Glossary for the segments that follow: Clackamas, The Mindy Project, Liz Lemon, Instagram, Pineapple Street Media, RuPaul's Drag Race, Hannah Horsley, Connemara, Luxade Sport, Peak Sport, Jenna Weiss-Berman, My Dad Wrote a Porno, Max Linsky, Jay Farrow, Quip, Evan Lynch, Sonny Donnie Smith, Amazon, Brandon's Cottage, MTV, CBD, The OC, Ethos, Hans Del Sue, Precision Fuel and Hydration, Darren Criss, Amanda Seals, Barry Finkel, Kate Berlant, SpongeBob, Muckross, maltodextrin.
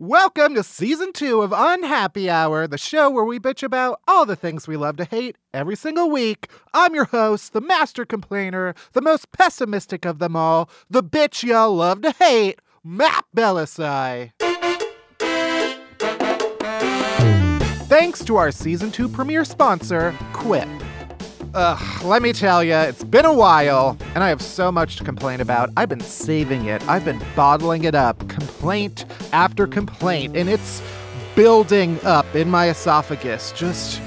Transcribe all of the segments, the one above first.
Welcome to Season 2 of Unhappy Hour, the show where we bitch about all the things we love to hate every single week. I'm your host, the master complainer, the most pessimistic of them all, the bitch y'all love to hate, Matt Bellassai. Thanks to our Season 2 premiere sponsor, Quip. Ugh, let me tell you, it's been a while, and I have so much to complain about. I've been saving it. I've been bottling it up, complaint after complaint, and it's building up in my esophagus, just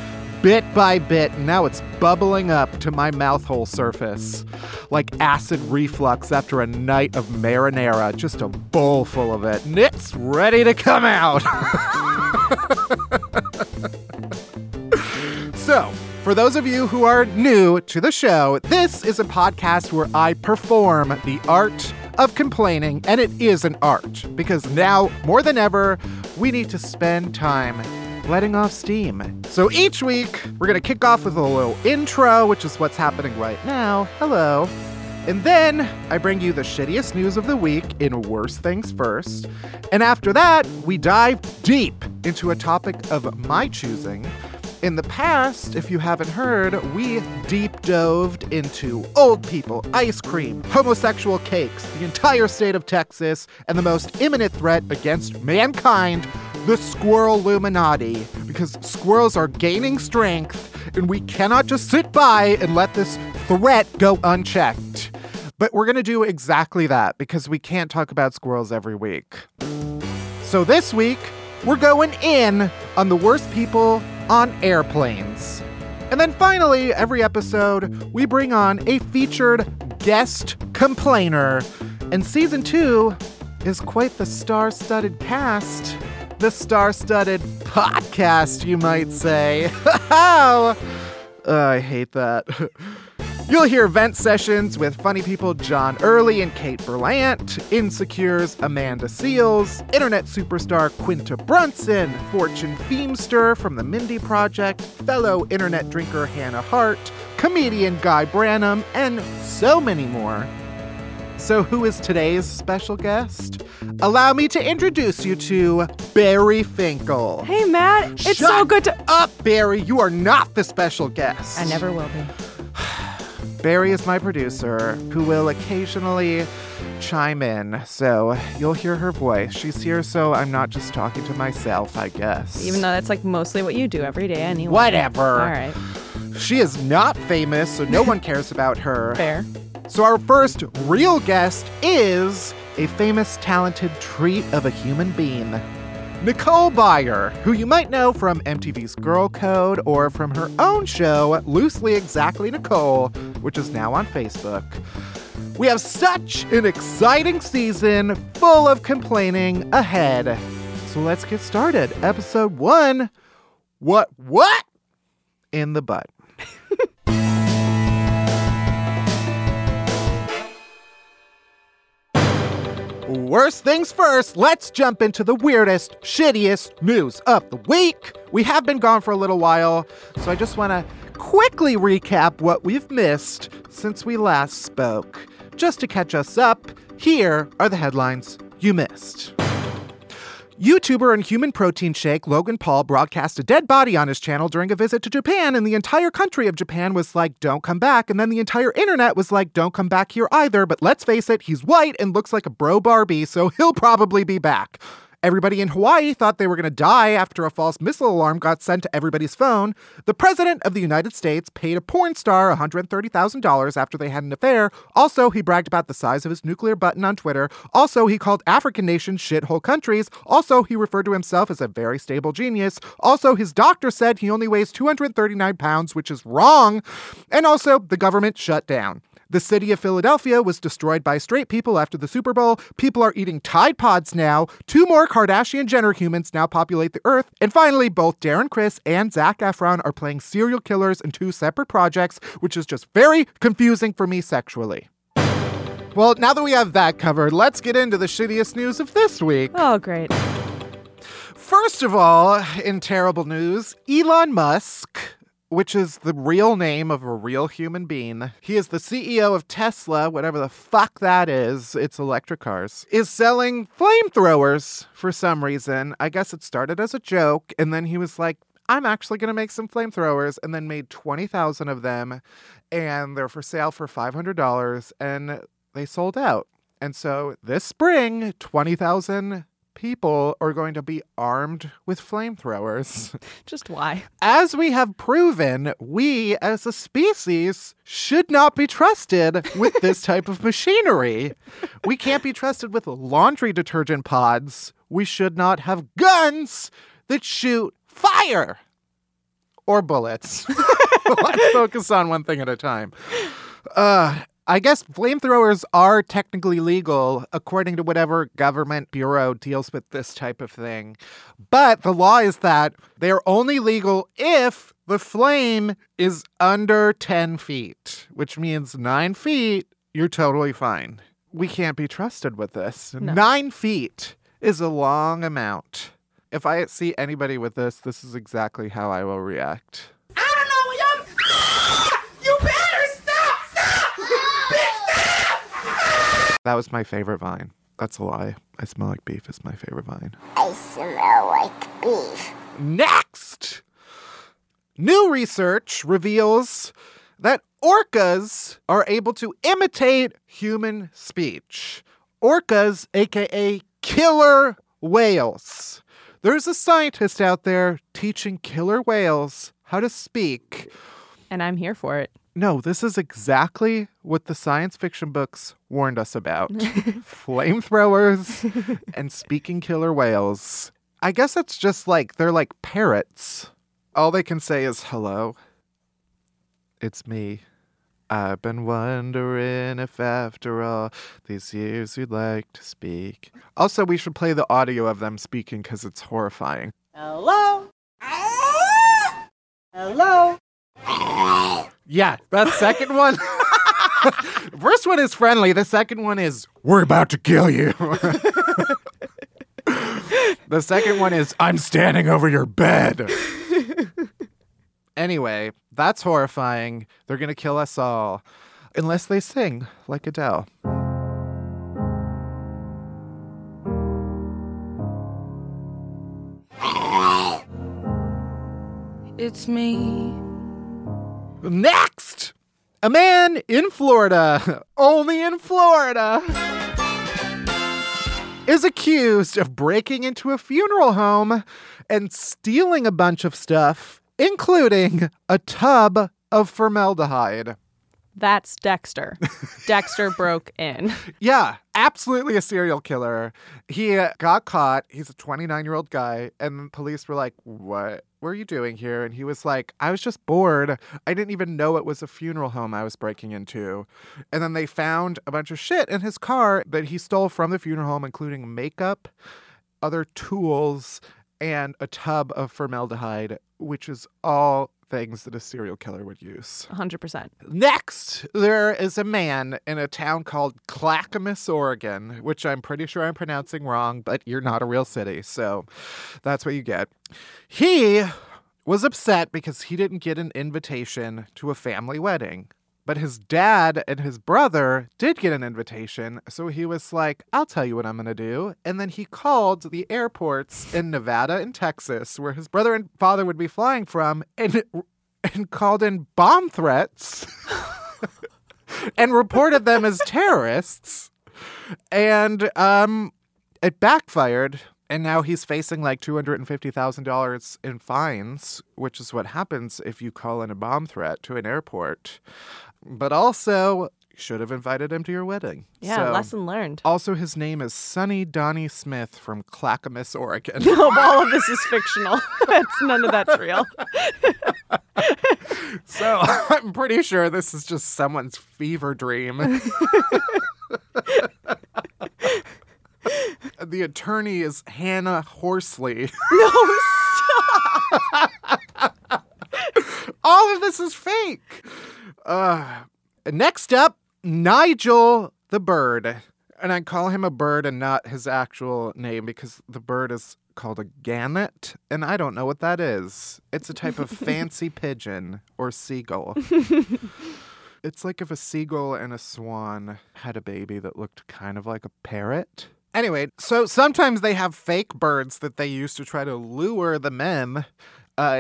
bit by bit, and now it's bubbling up to my mouth hole surface, like acid reflux after a night of marinara, just a bowl full of it, and it's ready to come out. So, for those of you who are new to the show, this is a podcast where I perform the art of complaining, and it is an art, because now, more than ever, we need to spend time letting off steam. So each week, we're going to kick off with a little intro, which is what's happening right now. Hello. And then I bring you the shittiest news of the week in Worst Things First. And after that, we dive deep into a topic of my choosing. In the past, if you haven't heard, we deep dove into old people, ice cream, homosexual cakes, the entire state of Texas, and the most imminent threat against mankind, the squirrel Illuminati, because squirrels are gaining strength, and we cannot just sit by and let this threat go unchecked. But we're going to do exactly that, because we can't talk about squirrels every week. So this week, we're going in on the worst people on airplanes. And then finally, every episode, we bring on a featured guest complainer. And Season 2 is quite the star-studded cast. The star-studded podcast, you might say. I hate that. You'll hear vent sessions with funny people John Early and Kate Berlant, Insecure's Amanda Seals, internet superstar Quinta Brunson, Fortune Feimster from The Mindy Project, fellow internet drinker Hannah Hart, comedian Guy Branum, and so many more. So who is today's special guest? Allow me to introduce you to Barry Finkel. Hey, Matt. It's so good to... Shut up, Barry. You are not the special guest. I never will be. Barry is my producer, who will occasionally chime in, so you'll hear her voice. She's here, so I'm not just talking to myself, I guess. Even though that's like mostly what you do every day anyway. Whatever. All right. She is not famous, so no one cares about her. Fair. So our first real guest is a famous, talented treat of a human being. Nicole Byer, who you might know from MTV's Girl Code or from her own show, Loosely Exactly Nicole, which is now on Facebook. We have such an exciting season full of complaining ahead. So let's get started. Episode 1, What? In the Butt. Worst things first, let's jump into the weirdest, shittiest news of the week. We have been gone for a little while, so I just want to quickly recap what we've missed since we last spoke. Just to catch us up, here are the headlines you missed. YouTuber and human protein shake Logan Paul broadcast a dead body on his channel during a visit to Japan, and the entire country of Japan was like, don't come back. And then the entire internet was like, don't come back here either. But let's face it, he's white and looks like a bro Barbie, so he'll probably be back. Everybody in Hawaii thought they were going to die after a false missile alarm got sent to everybody's phone. The president of the United States paid a porn star $130,000 after they had an affair. Also, he bragged about the size of his nuclear button on Twitter. Also, he called African nations shithole countries. Also, he referred to himself as a very stable genius. Also, his doctor said he only weighs 239 pounds, which is wrong. And also, the government shut down. The city of Philadelphia was destroyed by straight people after the Super Bowl. People are eating Tide Pods now. 2 more Kardashian-Jenner humans now populate the Earth. And finally, both Darren Criss and Zac Efron are playing serial killers in 2 separate projects, which is just very confusing for me sexually. Well, now that we have that covered, let's get into the shittiest news of this week. Oh, great. First of all, in terrible news, Elon Musk, which is the real name of a real human being. He is the CEO of Tesla, whatever the fuck that is. It's electric cars. Is selling flamethrowers for some reason. I guess it started as a joke, and then he was like, I'm actually going to make some flamethrowers, and then made 20,000 of them, and they're for sale for $500, and they sold out. And so this spring, 20,000 people are going to be armed with flamethrowers. Just why? As we have proven, we as a species should not be trusted with this type of machinery. We can't be trusted with laundry detergent pods. We should not have guns that shoot fire or bullets. Let's focus on one thing at a time. I guess flamethrowers are technically legal according to whatever government bureau deals with this type of thing. But the law is that they're only legal if the flame is under 10 feet, which means 9 feet, you're totally fine. We can't be trusted with this. No. 9 feet is a long amount. If I see anybody with this, this is exactly how I will react. That was my favorite Vine. That's a lie. I Smell Like Beef is my favorite Vine. I smell like beef. Next! New research reveals that orcas are able to imitate human speech. Orcas, a.k.a. killer whales. There's a scientist out there teaching killer whales how to speak. And I'm here for it. No, this is exactly what the science fiction books warned us about. Flamethrowers and speaking killer whales. I guess it's just like, they're like parrots. All they can say is, hello, it's me. I've been wondering if after all these years you'd like to speak. Also, we should play the audio of them speaking because it's horrifying. Hello. Hello. Yeah, that second one. First one is friendly. The second one is, we're about to kill you. The second one is, I'm standing over your bed. Anyway, that's horrifying. They're going to kill us all. Unless they sing like Adele. It's me. Next! A man in Florida, only in Florida, is accused of breaking into a funeral home and stealing a bunch of stuff, including a tub of formaldehyde. That's Dexter. Dexter broke in. Yeah, absolutely a serial killer. He got caught. He's a 29-year-old guy. And police were like, what were you doing here? And he was like, I was just bored. I didn't even know it was a funeral home I was breaking into. And then they found a bunch of shit in his car that he stole from the funeral home, including makeup, other tools, and a tub of formaldehyde, which is all things that a serial killer would use. 100%. Next, there is a man in a town called Clackamas, Oregon, which I'm pretty sure I'm pronouncing wrong, but you're not a real city, so that's what you get. He was upset because he didn't get an invitation to a family wedding. But his dad and his brother did get an invitation, so he was like, I'll tell you what I'm going to do. And then he called the airports in Nevada and Texas, where his brother and father would be flying from, and called in bomb threats and reported them as terrorists. And it backfired. And now he's facing like $250,000 in fines, which is what happens if you call in a bomb threat to an airport. But also, should have invited him to your wedding. Yeah, so, lesson learned. Also, his name is Sonny Donnie Smith from Clackamas, Oregon. No, all of this is fictional. None of that's real. So I'm pretty sure this is just someone's fever dream. The attorney is Hannah Horsley. No, stop! All of this is fake. Next up, Nigel the Bird. And I call him a bird and not his actual name because the bird is called a gannet. And I don't know what that is. It's a type of fancy pigeon or seagull. It's like if a seagull and a swan had a baby that looked kind of like a parrot. Anyway, so sometimes they have fake birds that they use to try to lure the men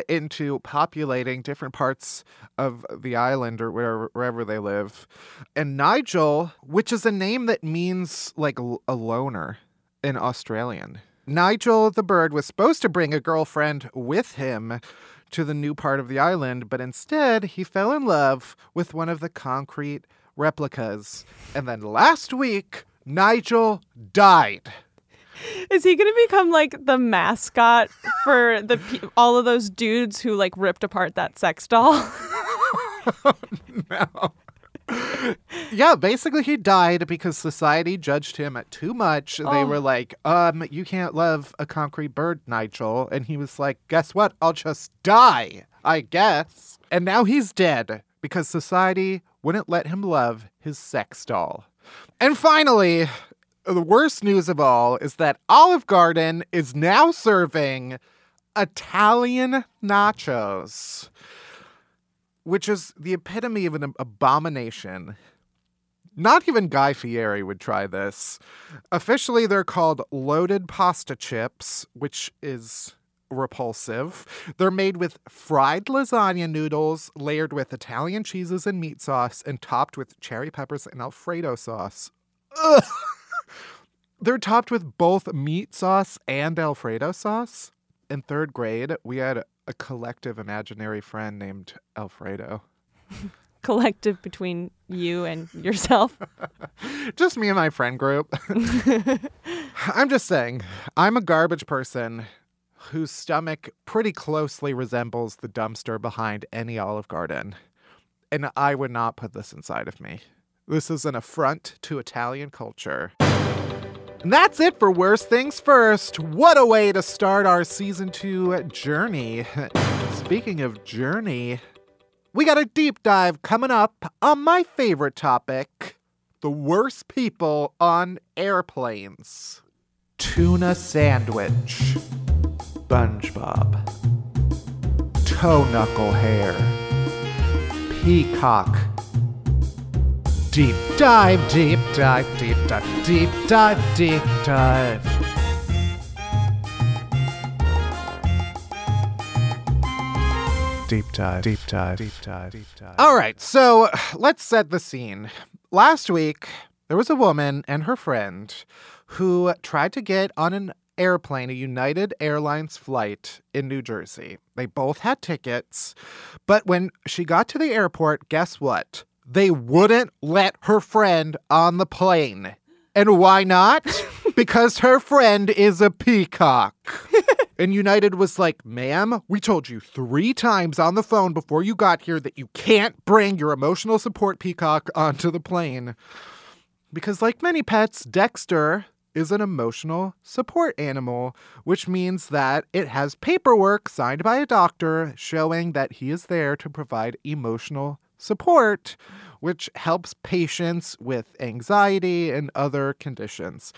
into populating different parts of the island or wherever they live. And Nigel, which is a name that means like a loner in Australian. Nigel the bird was supposed to bring a girlfriend with him to the new part of the island, but instead he fell in love with one of the concrete replicas. And then last week, Nigel died. Is he going to become like the mascot for all of those dudes who like ripped apart that sex doll? Oh, no. Yeah, basically he died because society judged him at too much. Oh. They were like, you can't love a concrete bird, Nigel. And he was like, guess what? I'll just die, I guess. And now he's dead because society wouldn't let him love his sex doll. And finally, the worst news of all is that Olive Garden is now serving Italian nachos, which is the epitome of an abomination. Not even Guy Fieri would try this. Officially, they're called loaded pasta chips, which is repulsive. They're made with fried lasagna noodles layered with Italian cheeses and meat sauce and topped with cherry peppers and Alfredo sauce. Ugh. They're topped with both meat sauce and Alfredo sauce. In third grade, we had a collective imaginary friend named Alfredo. Collective between you and yourself? Just me and my friend group. I'm just saying, I'm a garbage person whose stomach pretty closely resembles the dumpster behind any Olive Garden. And I would not put this inside of me. This is an affront to Italian culture. And that's it for Worst Things First. What a way to start our Season 2 journey. Speaking of journey, we got a deep dive coming up on my favorite topic, the worst people on airplanes. Tuna sandwich. SpongeBob, toe knuckle hair, peacock, deep dive, deep dive, deep dive, deep dive, deep dive. Deep dive, deep dive, deep dive, deep dive. All right, so let's set the scene. Last week, there was a woman and her friend who tried to get on an airplane, a United Airlines flight in New Jersey. They both had tickets, but when she got to the airport, guess what? they wouldn't let her friend on the plane. And why not? Because her friend is a peacock. And United was like, ma'am, we told you 3 times on the phone before you got here that you can't bring your emotional support peacock onto the plane. Because like many pets, Dexter is an emotional support animal, which means that it has paperwork signed by a doctor showing that he is there to provide emotional support, which helps patients with anxiety and other conditions.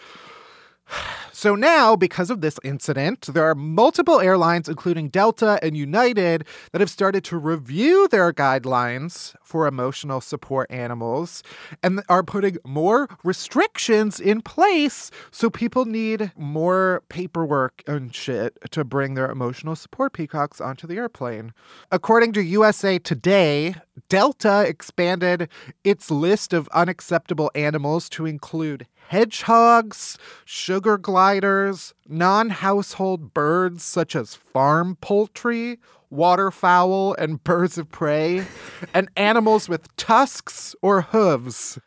So now, because of this incident, there are multiple airlines, including Delta and United, that have started to review their guidelines for emotional support animals and are putting more restrictions in place so people need more paperwork and shit to bring their emotional support peacocks onto the airplane. According to USA Today, Delta expanded its list of unacceptable animals to include hedgehogs, sugar gliders, non-household birds such as farm poultry, waterfowl, and birds of prey, and animals with tusks or hooves.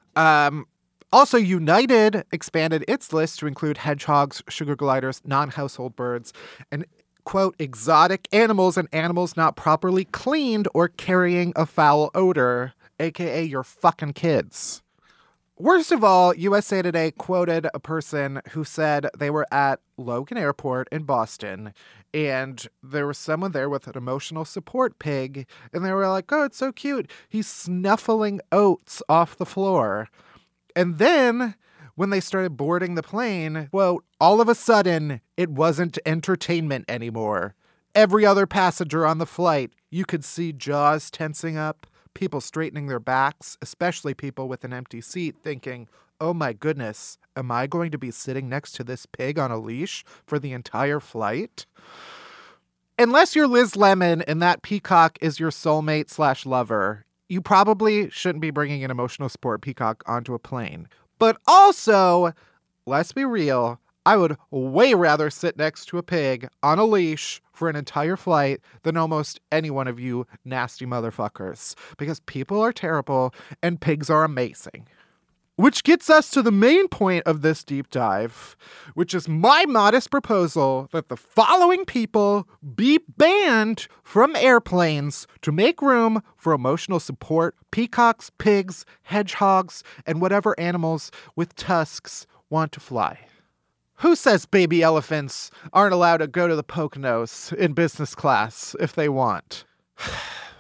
Also, United expanded its list to include hedgehogs, sugar gliders, non-household birds, and quote, exotic animals and animals not properly cleaned or carrying a foul odor, aka your fucking kids. Worst of all, USA Today quoted a person who said they were at Logan Airport in Boston, and there was someone there with an emotional support pig, and they were like, oh, it's so cute. He's snuffling oats off the floor. And then when they started boarding the plane, quote, all of a sudden, it wasn't entertainment anymore. Every other passenger on the flight, you could see jaws tensing up, people straightening their backs, especially people with an empty seat, thinking, oh my goodness, am I going to be sitting next to this pig on a leash for the entire flight? Unless you're Liz Lemon and that peacock is your soulmate / lover, you probably shouldn't be bringing an emotional support peacock onto a plane. But also, let's be real, I would way rather sit next to a pig on a leash for an entire flight than almost any one of you nasty motherfuckers. Because people are terrible and pigs are amazing. Which gets us to the main point of this deep dive, which is my modest proposal that the following people be banned from airplanes to make room for emotional support peacocks, pigs, hedgehogs, and whatever animals with tusks want to fly. Who says baby elephants aren't allowed to go to the Poconos in business class if they want?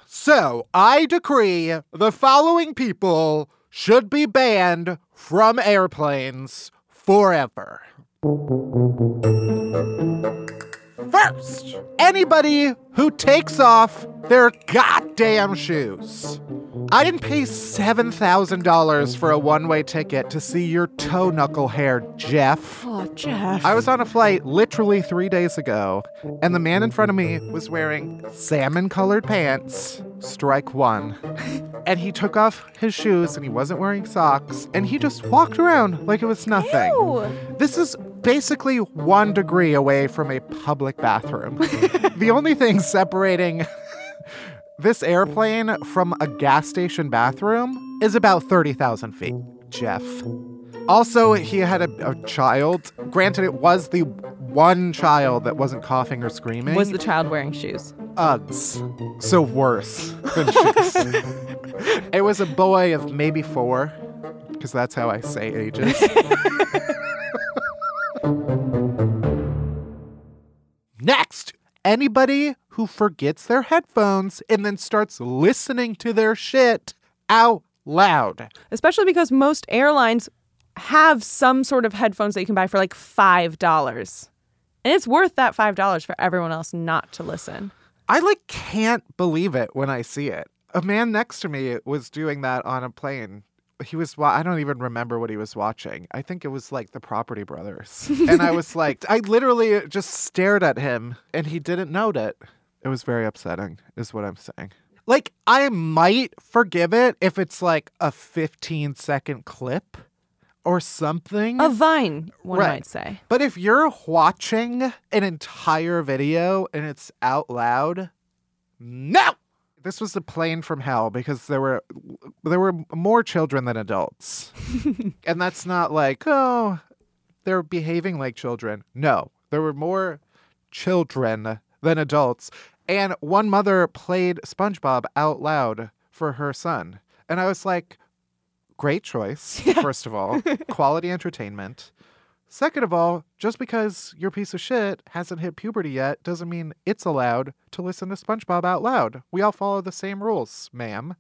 So, I decree the following people should be banned from airplanes forever. First, anybody who takes off their goddamn shoes. I didn't pay $7,000 for a one-way ticket to see your toe knuckle hair, Jeff. Oh, Jeff. I was on a flight literally 3 days ago, and the man in front of me was wearing salmon-colored pants, strike one. And he took off his shoes, and he wasn't wearing socks, and he just walked around like it was nothing. Ew. This is basically 1 degree away from a public bathroom. The only thing separating this airplane from a gas station bathroom is about 30,000 feet, Jeff. Also, he had a child. Granted, it was the one child that wasn't coughing or screaming. Was the child wearing shoes? Uggs. So worse than shoes. It was a boy of maybe 4, because that's how I say ages. Next, anybody who forgets their headphones and then starts listening to their shit out loud. Especially because most airlines have some sort of headphones that you can buy for like $5. And it's worth that $5 for everyone else not to listen. I can't believe it when I see it. A man next to me was doing that on a plane. I don't even remember what he was watching. I think it was like The Property Brothers. And I was like, I literally just stared at him and he didn't note it. It was very upsetting is what I'm saying. Like, I might forgive it if it's like a 15-second clip or something. A Vine, one might say. But if you're watching an entire video and it's out loud, no! This was a plane from hell because there were more children than adults. And that's not like, oh, they're behaving like children. No, there were more children than adults. And one mother played SpongeBob out loud for her son. And I was like, great choice, first of all. Quality entertainment. Second of all, just because your piece of shit hasn't hit puberty yet doesn't mean it's allowed to listen to SpongeBob out loud. We all follow the same rules, ma'am.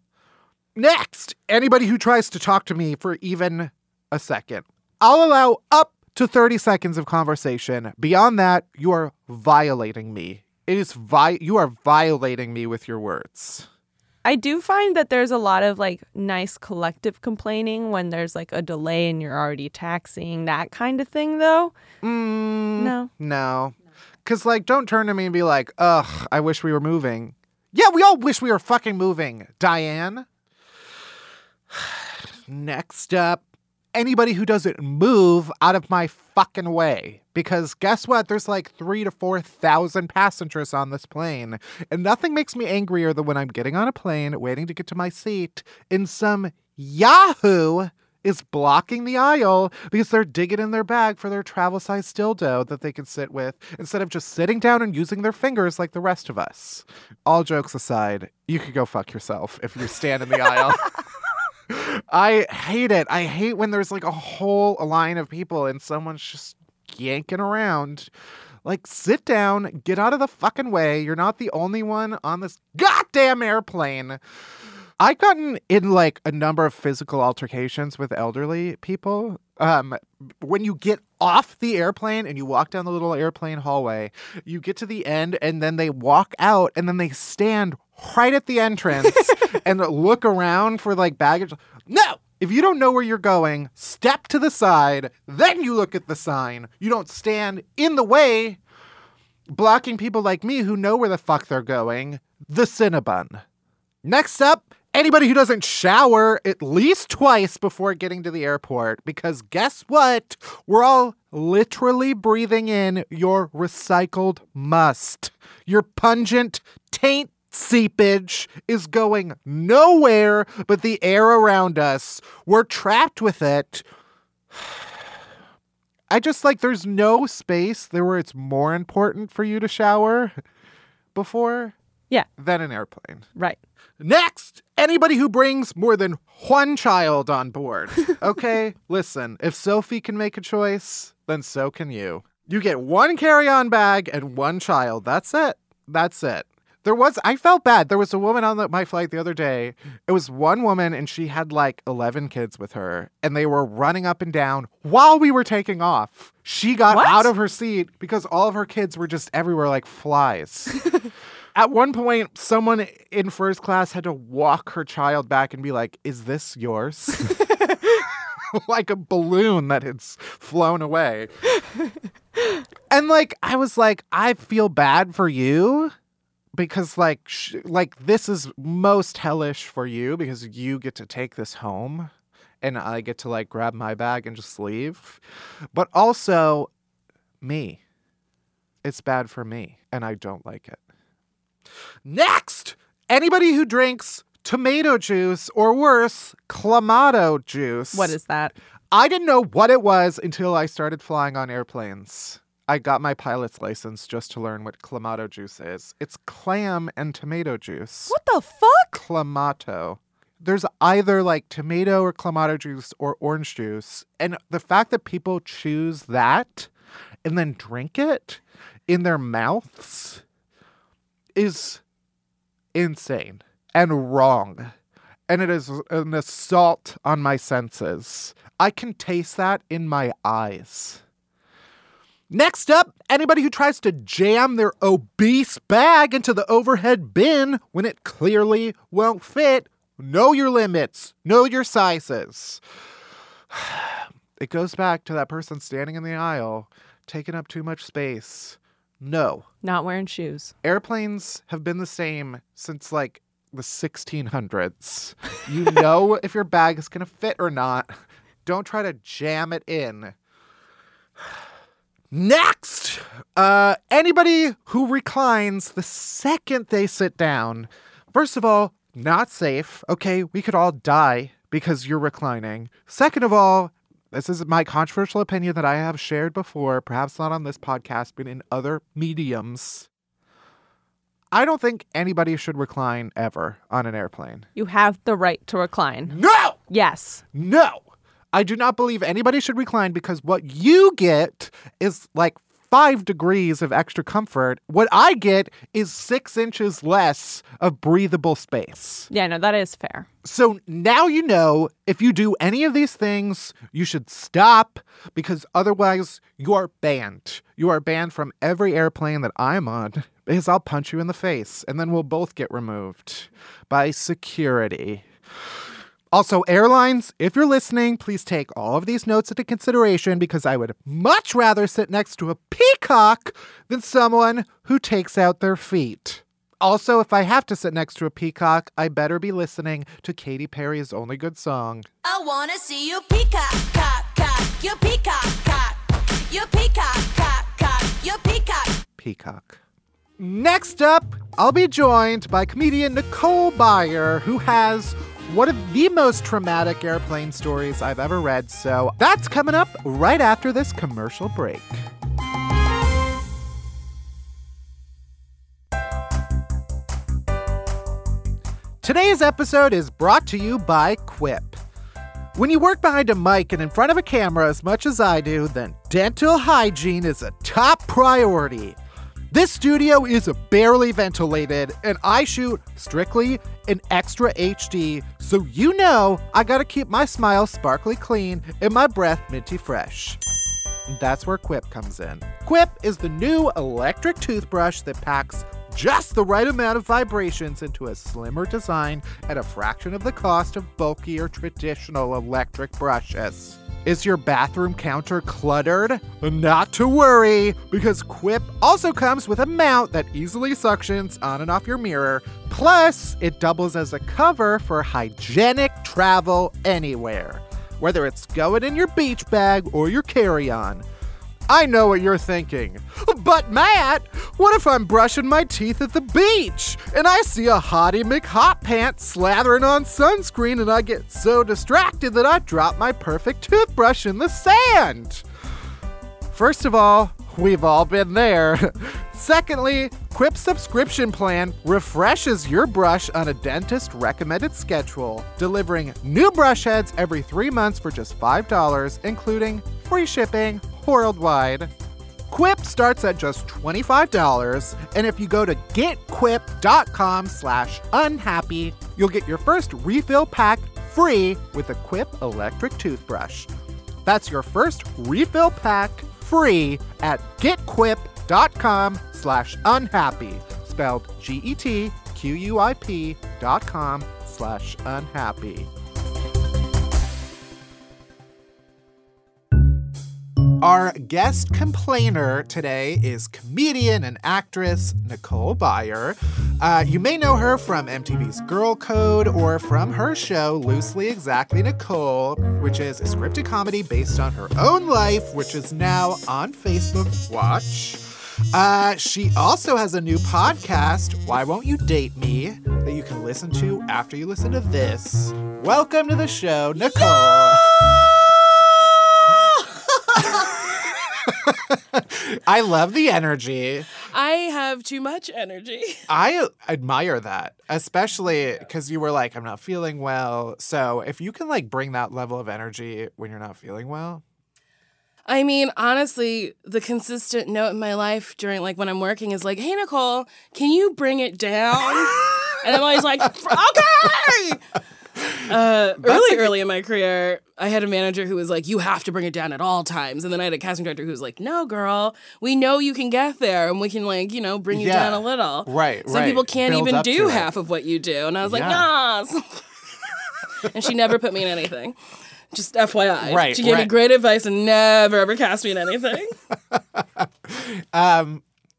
Next, anybody who tries to talk to me for even a second. I'll allow up to 30 seconds of conversation. Beyond that, you are violating me. You are violating me with your words. I do find that there's a lot of like nice collective complaining when there's like a delay and you're already taxiing, that kind of thing, though. No. Because like, don't turn to me and be like, ugh, I wish we were moving. Yeah, we all wish we were fucking moving, Diane. Next up, anybody who doesn't move out of my fucking way. Because guess what? There's like 3,000 to 4,000 passengers on this plane. And nothing makes me angrier than when I'm getting on a plane, waiting to get to my seat, and some yahoo is blocking the aisle because they're digging in their bag for their travel-sized dildo that they can sit with instead of just sitting down and using their fingers like the rest of us. All jokes aside, you could go fuck yourself if you stand in the aisle. I hate it. I hate when there's like a whole line of people and someone's just yanking around. Like, sit down, get out of the fucking way. You're not the only one on this goddamn airplane. I've gotten in like a number of physical altercations with elderly people. When you get off the airplane and you walk down the little airplane hallway, you get to the end and then they walk out and then they stand right at the entrance and look around for like baggage. No! If you don't know where you're going, step to the side, then you look at the sign. You don't stand in the way, blocking people like me who know where the fuck they're going. The Cinnabon. Next up, anybody who doesn't shower at least twice before getting to the airport, because guess what? We're all literally breathing in your recycled must. Your pungent taint seepage is going nowhere but the air around us. We're trapped with it. I just like, there's no space there where it's more important for you to shower before than an airplane. Right. Next, anybody who brings more than one child on board. Okay, listen, if Sophie can make a choice, then so can you. You get one carry-on bag and one child. That's it. I felt bad. There was a woman on my flight the other day. It was one woman and she had like 11 kids with her and they were running up and down while we were taking off. She got out of her seat because all of her kids were just everywhere like flies. At one point, someone in first class had to walk her child back and be like, is this yours? Like a balloon that had flown away. And like, I was like, I feel bad for you. Because, like, this is most hellish for you because you get to take this home and I get to, like, grab my bag and just leave. But also, me. It's bad for me, and I don't like it. Next! Anybody who drinks tomato juice or worse, clamato juice. What is that? I didn't know what it was until I started flying on airplanes. I got my pilot's license just to learn what clamato juice is. It's clam and tomato juice. What the fuck? Clamato. There's either like tomato or clamato juice or orange juice. And the fact that people choose that and then drink it in their mouths is insane and wrong. And it is an assault on my senses. I can taste that in my eyes. Next up, anybody who tries to jam their obese bag into the overhead bin when it clearly won't fit. Know your limits. Know your sizes. It goes back to that person standing in the aisle, taking up too much space. No. Not wearing shoes. Airplanes have been the same since, like, the 1600s. You know if your bag is going to fit or not. Don't try to jam it in. Next, anybody who reclines the second they sit down, First of all, not safe. Okay, we could all die because you're reclining. Second of all, this is my controversial opinion that I have shared before, perhaps not on this podcast, but in other mediums. I don't think anybody should recline ever on an airplane. You have the right to recline. No! Yes. No! I do not believe anybody should recline because what you get is like 5 degrees of extra comfort. What I get is 6 inches less of breathable space. Yeah, no, that is fair. So now you know if you do any of these things, you should stop because otherwise you are banned. You are banned from every airplane that I'm on because I'll punch you in the face and then we'll both get removed by security. Also, airlines, if you're listening, please take all of these notes into consideration because I would much rather sit next to a peacock than someone who takes out their feet. Also, if I have to sit next to a peacock, I better be listening to Katy Perry's only good song. I want to see you peacock, cock, cock, you peacock, cock, you peacock, cock, cock, you peacock. Peacock. Next up, I'll be joined by comedian Nicole Byer, who has one of the most traumatic airplane stories I've ever read. So that's coming up right after this commercial break. Today's episode is brought to you by Quip. When you work behind a mic and in front of a camera as much as I do, then dental hygiene is a top priority. This studio is barely ventilated, and I shoot strictly in extra HD, so you know I gotta keep my smile sparkly clean and my breath minty fresh. That's where Quip comes in. Quip is the new electric toothbrush that packs just the right amount of vibrations into a slimmer design at a fraction of the cost of bulkier traditional electric brushes. Is your bathroom counter cluttered? Not to worry, because Quip also comes with a mount that easily suctions on and off your mirror. Plus, it doubles as a cover for hygienic travel anywhere, whether it's going in your beach bag or your carry-on. I know what you're thinking, but Matt, what if I'm brushing my teeth at the beach and I see a hottie McHot pants slathering on sunscreen and I get so distracted that I drop my perfect toothbrush in the sand? First of all, we've all been there. Secondly, Quip's subscription plan refreshes your brush on a dentist-recommended schedule, delivering new brush heads every 3 months for just $5, including free shipping worldwide. Quip starts at just $25, and if you go to getquip.com/unhappy, you'll get your first refill pack free with a Quip electric toothbrush. That's your first refill pack free at getquip.com/unhappy, spelled GETQUIP.com/unhappy. Our guest complainer today is comedian and actress Nicole Byer. You may know her from MTV's Girl Code or from her show Loosely Exactly Nicole, which is a scripted comedy based on her own life, which is now on Facebook Watch. She also has a new podcast, Why Won't You Date Me?, that you can listen to after you listen to this. Welcome to the show, Nicole. Yeah! I love the energy. I have too much energy. I admire that, especially because you were like, I'm not feeling well. So if you can like bring that level of energy when you're not feeling well. I mean, honestly, the consistent note in my life during like when I'm working is like, hey, Nicole, can you bring it down? And I'm always like, okay. Early in my career, I had a manager who was like, you have to bring it down at all times. And then I had a casting director who was like, no, girl, we know you can get there and we can like, you know, bring you down a little. Right. Some people can't even do half of what you do. And I was like, nah. And she never put me in anything. Just FYI. Right. She gave me great advice and never ever cast me in anything.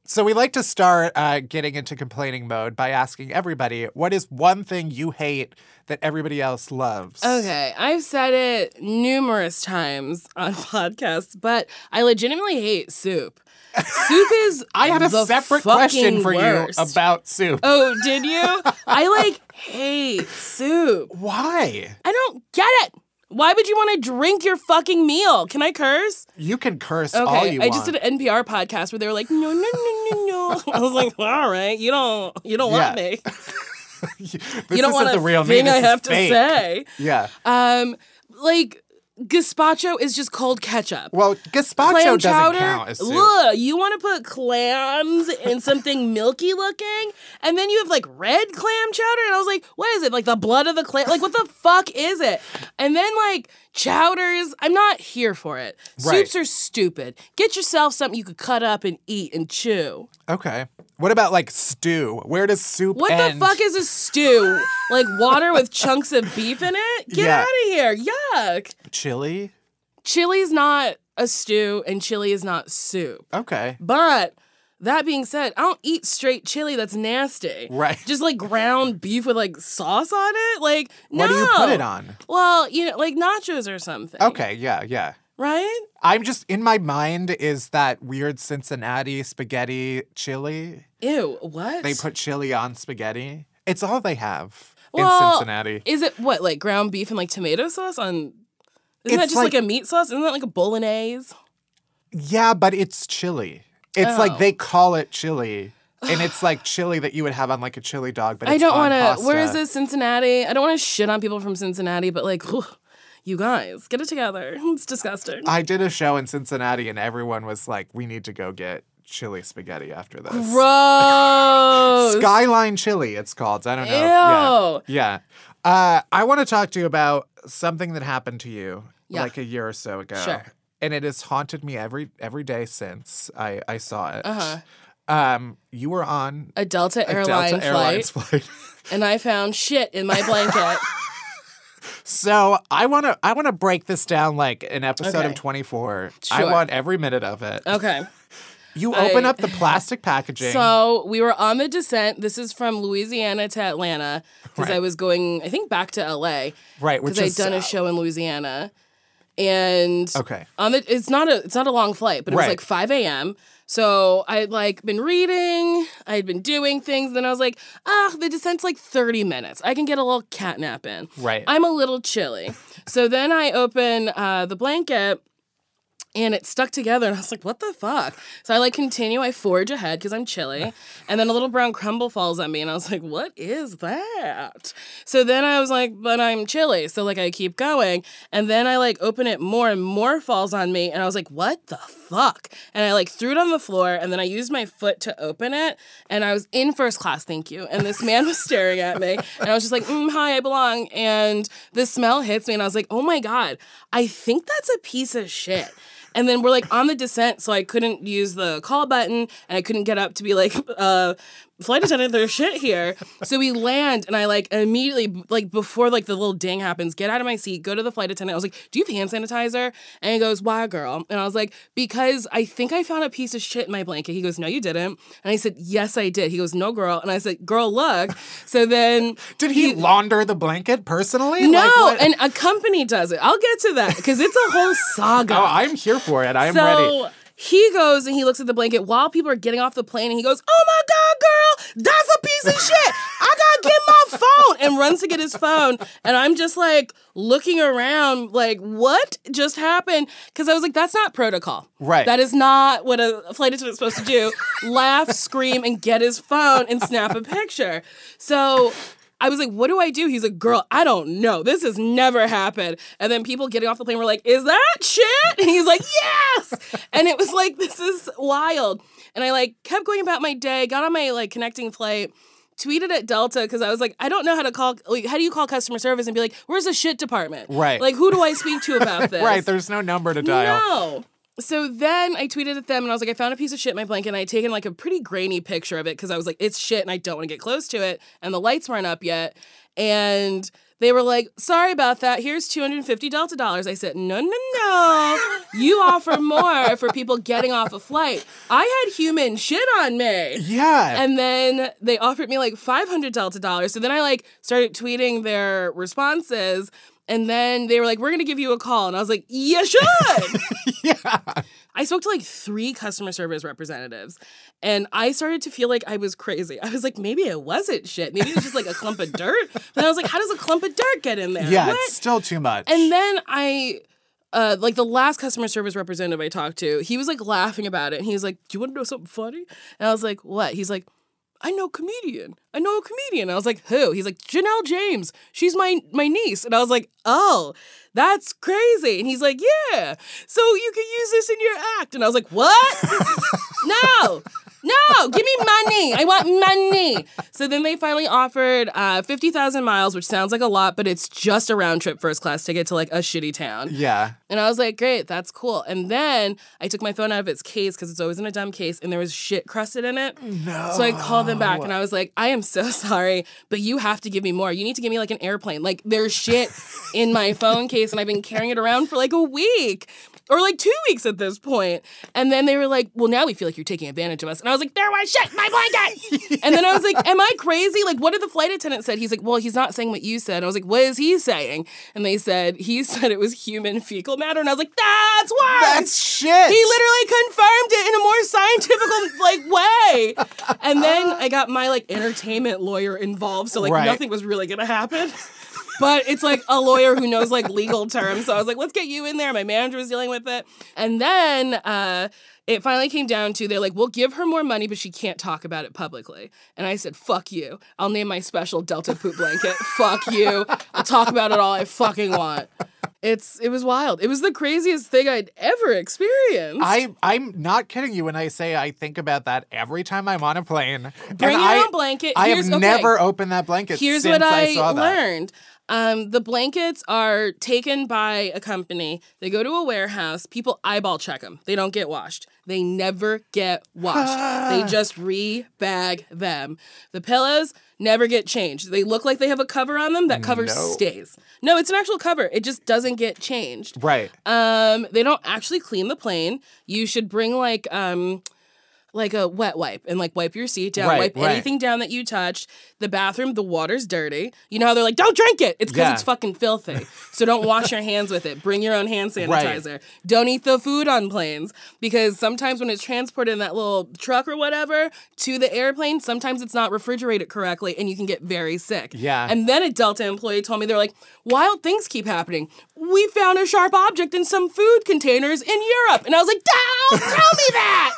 So we like to start getting into complaining mode by asking everybody, what is one thing you hate that everybody else loves? Okay, I've said it numerous times on podcasts, but I legitimately hate soup. Soup is I had a separate question for worst. You about soup. Oh, did you? I, hate soup. Why? I don't get it. Why would you want to drink your fucking meal? Can I curse? You can curse all you want. I just did an NPR podcast where they were like, no, no, no, no, no. I was like, well, all right, you don't want me. You don't want the real thing me. I have fake. To say. Yeah. Gazpacho is just cold ketchup. Well, gazpacho clam chowder, doesn't count as soup. Look, you want to put clams in something milky looking, and then you have red clam chowder, and I was like, what is it? The blood of the clam? What the fuck is it? And then chowders, I'm not here for it. Right. Soups are stupid. Get yourself something you could cut up and eat and chew. Okay. What about stew? Where does soup end? What the fuck is a stew? Water with chunks of beef in it? Get out of here. Yuck. Chili? Chili's not a stew and chili is not soup. Okay. But that being said, I don't eat straight chili. That's nasty. Right. Just ground beef with sauce on it? No. What do you put it on? Well, nachos or something. Okay, yeah. Right? I'm just, in my mind, is that weird Cincinnati spaghetti chili. Ew, what? They put chili on spaghetti. It's all they have in Cincinnati. Is it, what, ground beef and, tomato sauce on, isn't that just like a meat sauce? Isn't that a bolognese? Yeah, but it's chili. It's they call it chili. And it's chili that you would have on a chili dog, but it's on pasta. Where is this, Cincinnati? I don't want to shit on people from Cincinnati, but ugh. You guys, get it together. It's disgusting. I did a show in Cincinnati and everyone was like, we need to go get chili spaghetti after this. Gross! Skyline Chili, it's called. I don't know. Ew! Yeah. I want to talk to you about something that happened to you a year or so ago. Sure. And it has haunted me every day since I saw it. Uh-huh. You were on a Delta Airlines flight. And I found shit in my blanket. So I want to break this down like an episode of 24. Sure. I want every minute of it. Okay. You open up the plastic packaging. So we were on the descent. This is from Louisiana to Atlanta because I was going, I think, back to L.A. Right, which is because I'd done a show in Louisiana, and it's not a long flight, but it was 5 a.m. So I'd been reading, I'd been doing things, and then I was like, the descent's 30 minutes. I can get a little cat nap in. Right. I'm a little chilly. So then I open the blanket, and it's stuck together, and I was like, what the fuck? So I continue, I forge ahead because I'm chilly, and then a little brown crumble falls on me, and I was like, what is that? So then I was like, but I'm chilly, so I keep going, and then I open it more, and more falls on me, and I was like, what the fuck? And I threw it on the floor, and then I used my foot to open it, and I was in first class, thank you, and this man was staring at me, and I was just like, hi, I belong, and the smell hits me, and I was like, oh my God, I think that's a piece of shit. And then we're on the descent, so I couldn't use the call button, and I couldn't get up to be flight attendant, there's shit here. So we land, and I immediately, before the little ding happens, get out of my seat, go to the flight attendant. I was like, do you have hand sanitizer? And he goes, why, girl? And I was like, because I think I found a piece of shit in my blanket. He goes, no, you didn't. And I said, yes, I did. He goes, no, girl. And I said, girl, look. So then. Did he launder the blanket personally? No, and a company does it. I'll get to that, because it's a whole saga. Oh, I'm here for it. I am ready. He goes and he looks at the blanket while people are getting off the plane and he goes, oh my God, girl, that's a piece of shit. I gotta get my phone, and runs to get his phone. And I'm just looking around what just happened? Because I was like, that's not protocol. Right. That is not what a flight attendant is supposed to do. Laugh, scream, and get his phone and snap a picture. So I was like, what do I do? He's like, girl, I don't know. This has never happened. And then people getting off the plane were like, is that shit? And he's like, yes! And it was like, this is wild. And I kept going about my day, got on my connecting flight, tweeted at Delta because I was like, I don't know how to call, how do you call customer service and be like, where's the shit department? Right. Who do I speak to about this? Right, there's no number to dial. No. So then I tweeted at them and I was like, I found a piece of shit in my blanket, and I had taken like a pretty grainy picture of it because I was like, it's shit and I don't want to get close to it, and the lights weren't up yet. And they were like, sorry about that. Here's $250 Delta dollars. I said, no, no, no. You offer more for people getting off a flight. I had human shit on me. Yeah. And then they offered me like $500 Delta dollars. So then I like started tweeting their responses. And then they were like, we're going to give you a call. And I was like, you should. Yeah. I spoke to like 3 customer service representatives. And I started to feel like I was crazy. I was like, maybe it wasn't shit. Maybe it was just like a clump of dirt. But I was like, how does a clump of dirt get in there? Yeah, it's still too much. And then I... like the last customer service representative I talked to, he was like laughing about it. And he was like, do you want to know something funny? And I was like, what? He's like, I know a comedian. I was like, who? He's like, Janelle James. She's my niece. And I was like, oh, that's crazy. And he's like, yeah, so you can use this in your act. And I was like, what? No, give me money. I want money. So then they finally offered 50,000 miles, which sounds like a lot, but it's just a round trip first class ticket to like a shitty town. Yeah. And I was like, great, that's cool. And then I took my phone out of its case because it's always in a dumb case, and there was shit crusted in it. No. So I called them back and I was like, I am so sorry, but you have to give me more. You need to give me like an airplane. Like there's shit in my phone case and I've been carrying it around for like a week. Or like 2 weeks at this point. And then they were like, well, now we feel like you're taking advantage of us. And I was like, there was shit in my blanket. Yeah. And then I was like, am I crazy? Like, what did the flight attendant said? He's like, well, he's not saying what you said. And I was like, what is he saying? And they said, he said it was human fecal matter. And I was like, that's worse. That's shit. He literally confirmed it in a more scientific way. And then I got my like entertainment lawyer involved. So like nothing was really going to happen. But it's like a lawyer who knows like legal terms. So I was like, let's get you in there. My manager was dealing with it. And then it finally came down to, they're like, we'll give her more money, but she can't talk about it publicly. And I said, fuck you. I'll name my special Delta Poop Blanket. Fuck you. I'll talk about it all I fucking want. It was wild. It was the craziest thing I'd ever experienced. I'm not kidding you when I say I think about that every time I'm on a plane. Bring your own blanket. I have never opened that blanket since I saw that. Here's what I learned. The blankets are taken by a company. They go to a warehouse. People eyeball check them. They don't get washed. They never get washed. They just re-bag them. The pillows never get changed. They look like they have a cover on them. That cover stays. No, it's an actual cover. It just doesn't get changed. Right. They don't actually clean the plane. You should bring like a wet wipe and like wipe your seat down, wipe anything down that you touch. The bathroom, the water's dirty. You know how they're like, don't drink it. It's because it's fucking filthy. So don't wash your hands with it. Bring your own hand sanitizer. Right. Don't eat the food on planes, because sometimes when it's transported in that little truck or whatever to the airplane, sometimes it's not refrigerated correctly and you can get very sick. Yeah. And then a Delta employee told me, they're like, wild things keep happening. We found a sharp object in some food containers in Europe. And I was like, don't tell me that.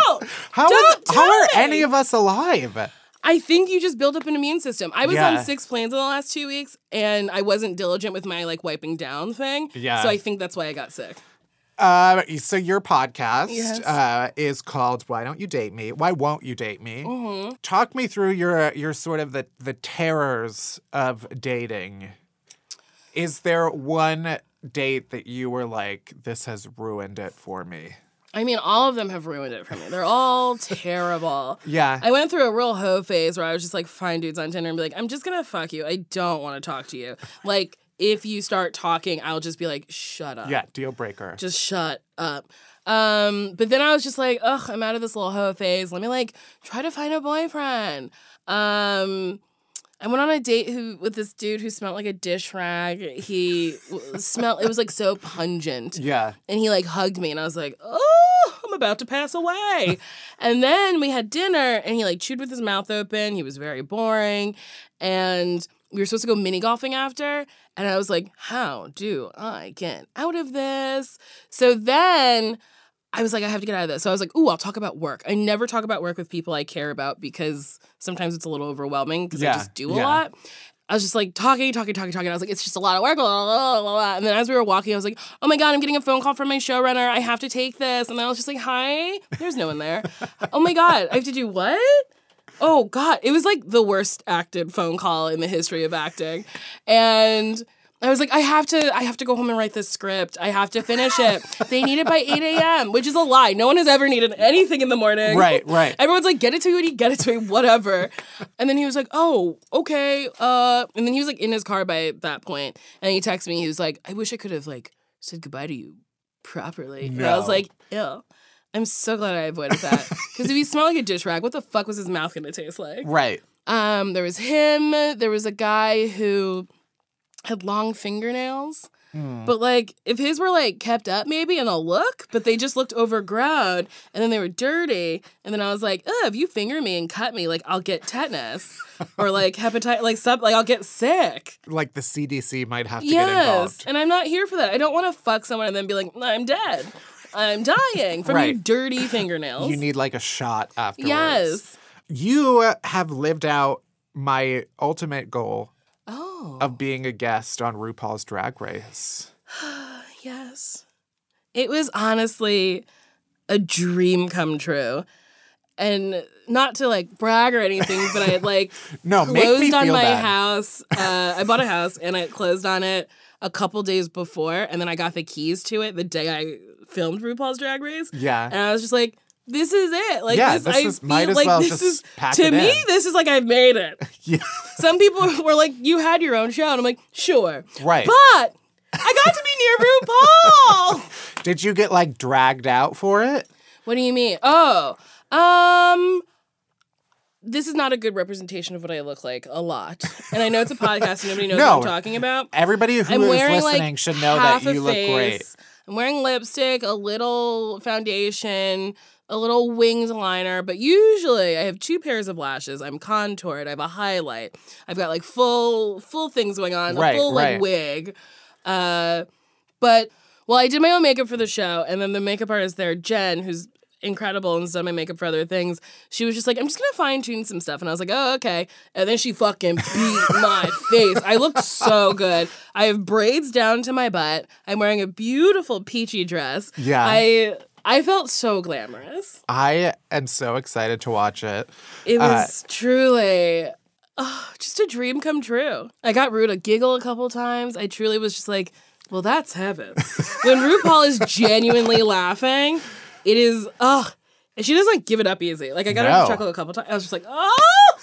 Don't! How are any of us alive? I think you just build up an immune system. I was on 6 planes in the last 2 weeks, and I wasn't diligent with my, like, wiping down thing. Yeah. So I think that's why I got sick. So your podcast is called Why Don't You Date Me? Why Won't You Date Me? Mm-hmm. Talk me through your sort of the terrors of dating. Is there one date that you were like, this has ruined it for me? I mean, all of them have ruined it for me. They're all terrible. Yeah. I went through a real hoe phase where I was just like, find dudes on Tinder and be like, I'm just going to fuck you. I don't want to talk to you. Like, if you start talking, I'll just be like, shut up. Yeah, deal breaker. Just shut up. But then I was just like, ugh, I'm out of this little hoe phase. Let me like try to find a boyfriend. I went on a date with this dude who smelled like a dish rag. He smelled, it was like so pungent. Yeah. And he like hugged me and I was like, oh, I'm about to pass away. And then we had dinner and he like chewed with his mouth open. He was very boring. And we were supposed to go mini golfing after. And I was like, how do I get out of this? So then I was like, I have to get out of this. So I was like, ooh, I'll talk about work. I never talk about work with people I care about because sometimes it's a little overwhelming because I just do a lot. I was just like talking. I was like, it's just a lot of work, blah, blah, blah, blah. And then as we were walking, I was like, oh my God, I'm getting a phone call from my showrunner. I have to take this. And then I was just like, hi, there's no one there. Oh my God, I have to do what? Oh God. It was like the worst acted phone call in the history of acting. And I was like, I have to go home and write this script. I have to finish it. They need it by 8 a.m., which is a lie. No one has ever needed anything in the morning. Right, right. Everyone's like, get it to you, Woody, get it to me, whatever. And then he was like, oh, okay. And then he was like in his car by that point. And he texted me. He was like, I wish I could have like said goodbye to you properly. No. And I was like, ew. I'm so glad I avoided that. Because if he smelled like a dish rag, what the fuck was his mouth going to taste like? Right. There was him. There was a guy who had long fingernails. Mm. But, like, if his were, like, kept up maybe in a look, but they just looked overgrown, and then they were dirty, and then I was like, oh, if you finger me and cut me, like, I'll get tetanus. Or, like, hepatitis, like, like, I'll get sick. Like, the CDC might have to get involved. Yes, and I'm not here for that. I don't want to fuck someone and then be like, I'm dead. I'm dying from your dirty fingernails. You need, like, a shot afterwards. Yes. You have lived out my ultimate goal. Oh. Of being a guest on RuPaul's Drag Race. Yes. It was honestly a dream come true. And not to, like, brag or anything, but I, like, closed on my house. I bought a house, and I closed on it a couple days before, and then I got the keys to it the day I filmed RuPaul's Drag Race. Yeah. And I was just like, this is it. Like, yeah, this might as well just pack it in. To me, this is like I've made it. Yeah. Some people were like, you had your own show. And I'm like, sure. Right. But I got to be near RuPaul. Did you get, like, dragged out for it? What do you mean? Oh. This is not a good representation of what I look like a lot. And I know it's a podcast and nobody knows what I'm talking about. Everybody who is listening should know that you look great. I'm wearing lipstick, a little foundation, a little winged liner, but usually I have two pairs of lashes. I'm contoured. I have a highlight. I've got, like, full things going on. Right, a full, like, wig. But I did my own makeup for the show, and then the makeup artist there, Jen, who's incredible and has done my makeup for other things, she was just like, I'm just going to fine-tune some stuff. And I was like, oh, okay. And then she fucking beat my face. I looked so good. I have braids down to my butt. I'm wearing a beautiful peachy dress. Yeah. I felt so glamorous. I am so excited to watch it. It was truly just a dream come true. I got Rue to giggle a couple times. I truly was just like, well, that's heaven. When RuPaul is genuinely laughing, it is, and she doesn't, like, give it up easy. Like, I got her to chuckle a couple times. I was just like, oh!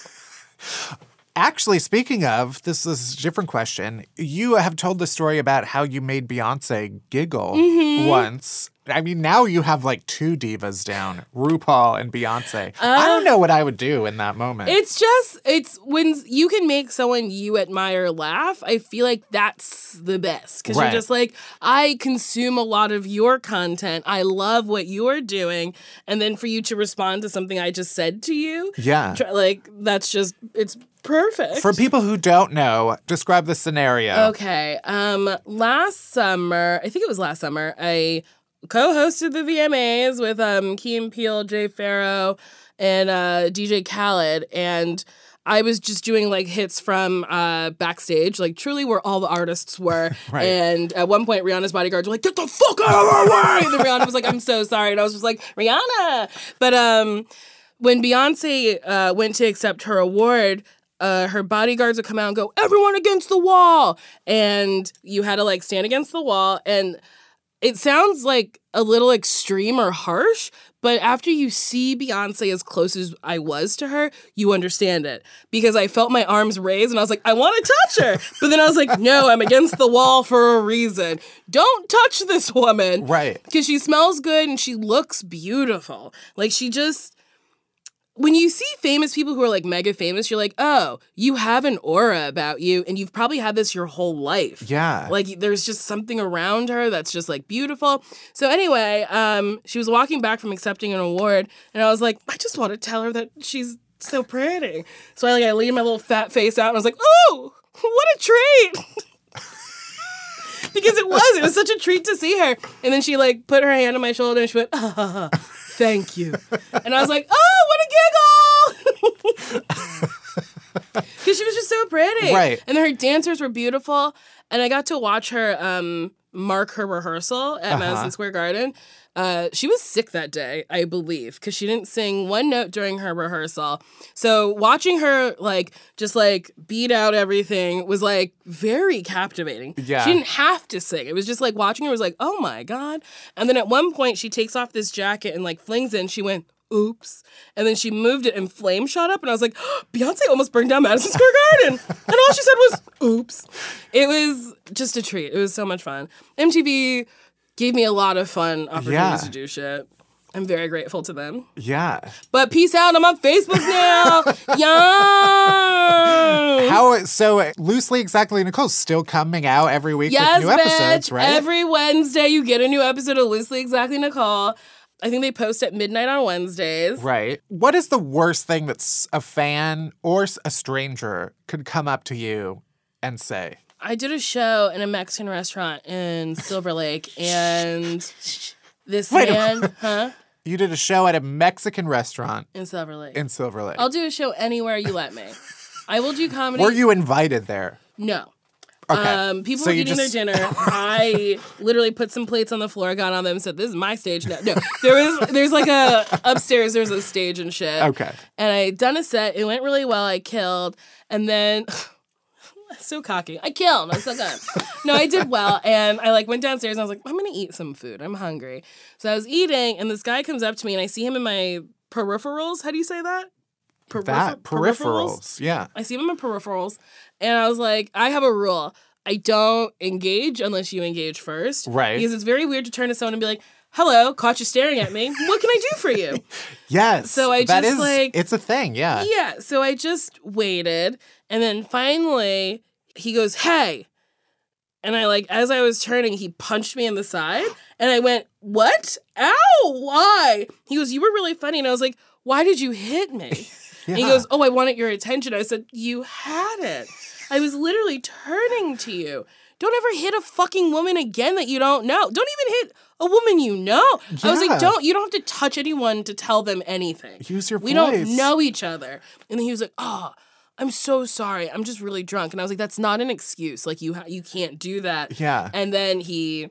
Actually, speaking of, this is a different question. You have told the story about how you made Beyoncé giggle once. I mean, now you have, like, two divas down, RuPaul and Beyoncé. I don't know what I would do in that moment. It's just, when you can make someone you admire laugh, I feel like that's the best. Because you're just like, I consume a lot of your content. I love what you're doing. And then for you to respond to something I just said to you, that's just, it's perfect. For people who don't know, describe the scenario. Okay. I think it was last summer, I co-hosted the VMAs with Key and Peele, Jay Farrow, and DJ Khaled, and I was just doing, like, hits from backstage, like, truly where all the artists were. And at one point, Rihanna's bodyguards were like, get the fuck out of our way! And then Rihanna was like, I'm so sorry. And I was just like, Rihanna! But when Beyonce went to accept her award, her bodyguards would come out and go, everyone against the wall! And you had to, like, stand against the wall, and it sounds like a little extreme or harsh, but after you see Beyonce as close as I was to her, you understand it. Because I felt my arms raise and I was like, I want to touch her. But then I was like, no, I'm against the wall for a reason. Don't touch this woman. Right. Because she smells good and she looks beautiful. Like, she just, when you see famous people who are, like, mega famous, you're like, oh, you have an aura about you and you've probably had this your whole life. Yeah. Like, there's just something around her that's just, like, beautiful. So anyway, she was walking back from accepting an award and I was like, I just want to tell her that she's so pretty. So I leaned my little fat face out and I was like, oh, what a treat. Because it was such a treat to see her. And then she, like, put her hand on my shoulder and she went, ah, thank you. And I was like, oh, what a giggle! Because she was just so pretty. Right. And then her dancers were beautiful. And I got to watch her mark her rehearsal at Madison Square Garden. She was sick that day, I believe, because she didn't sing one note during her rehearsal. So watching her, just beat out everything was, very captivating. Yeah. She didn't have to sing. It was just, watching her was like, oh, my God. And then at one point, she takes off this jacket and, flings it, and she went, oops. And then she moved it and flame shot up. And I was like, oh, Beyonce almost burned down Madison Square Garden. And all she said was, oops. It was just a treat. It was so much fun. MTV gave me a lot of fun opportunities to do shit. I'm very grateful to them. Yeah. But peace out. I'm on Facebook now. Yo. So Loosely Exactly Nicole's still coming out every week with new episodes, right? Every Wednesday you get a new episode of Loosely Exactly Nicole. I think they post at midnight on Wednesdays. Right. What is the worst thing that a fan or a stranger could come up to you and say? I did a show in a Mexican restaurant in Silver Lake, and this You did a show at a Mexican restaurant? In Silver Lake. I'll do a show anywhere you let me. I will do comedy. Were you invited there? No. Okay. People were eating their dinner. I literally put some plates on the floor, got on them, and said, "This is my stage." No, upstairs. There's a stage and shit. Okay. And I done a set. It went really well. I killed, and then so cocky. I killed. I'm so good. No, I did well, and I went downstairs and I was like, "I'm gonna eat some food. I'm hungry." So I was eating, and this guy comes up to me, and I see him in my peripherals. How do you say that? Peripherals. Yeah. I see him in my peripherals. And I was like, I have a rule. I don't engage unless you engage first. Right. Because it's very weird to turn to someone and be like, hello, caught you staring at me. What can I do for you? Yes. So I that just is, it's a thing, yeah. Yeah. So I just waited. And then finally, he goes, hey. And I as I was turning, he punched me in the side. And I went, what? Ow, why? He goes, you were really funny. And I was like, why did you hit me? Yeah. And he goes, oh, I wanted your attention. I said, you had it. I was literally turning to you. Don't ever hit a fucking woman again that you don't know. Don't even hit a woman you know. Yeah. I was like, you don't have to touch anyone to tell them anything. Use your voice. We don't know each other. And then he was like, oh, I'm so sorry. I'm just really drunk. And I was like, that's not an excuse. You can't do that. Yeah. And then he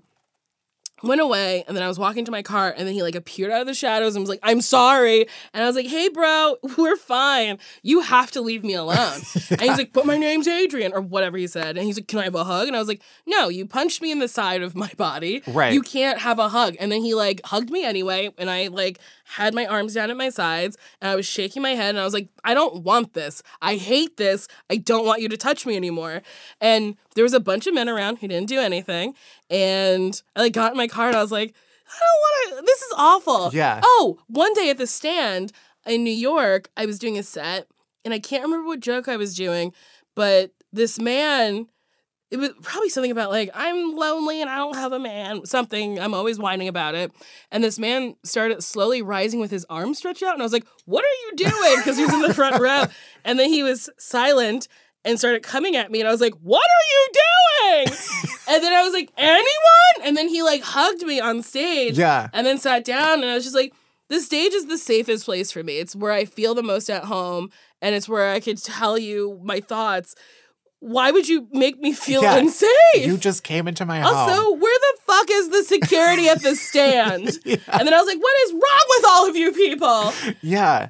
went away, and then I was walking to my car, and then he appeared out of the shadows and was like, I'm sorry. And I was like, hey, bro, we're fine. You have to leave me alone. And he's like, but my name's Adrian, or whatever he said. And he's like, can I have a hug? And I was like, no, you punched me in the side of my body. Right. You can't have a hug. And then he hugged me anyway, and I had my arms down at my sides, and I was shaking my head, and I was like, I don't want this. I hate this. I don't want you to touch me anymore. And there was a bunch of men around who didn't do anything, and I got in my car, and I was like, I don't want to, this is awful. Yeah. Oh, one day at the Stand in New York, I was doing a set, and I can't remember what joke I was doing, but this man, it was probably something about I'm lonely and I don't have a man, something. I'm always whining about it. And this man started slowly rising with his arms stretched out. And I was like, what are you doing? Because he was in the front row. And then he was silent and started coming at me. And I was like, what are you doing? And then I was like, anyone? And then he hugged me on stage. Yeah. And then sat down. And I was just like, the stage is the safest place for me. It's where I feel the most at home. And it's where I could tell you my thoughts. Why would you make me feel unsafe? You just came into my home. Also, where the fuck is the security at the Stand? Yeah. And then I was like, what is wrong with all of you people? Yeah.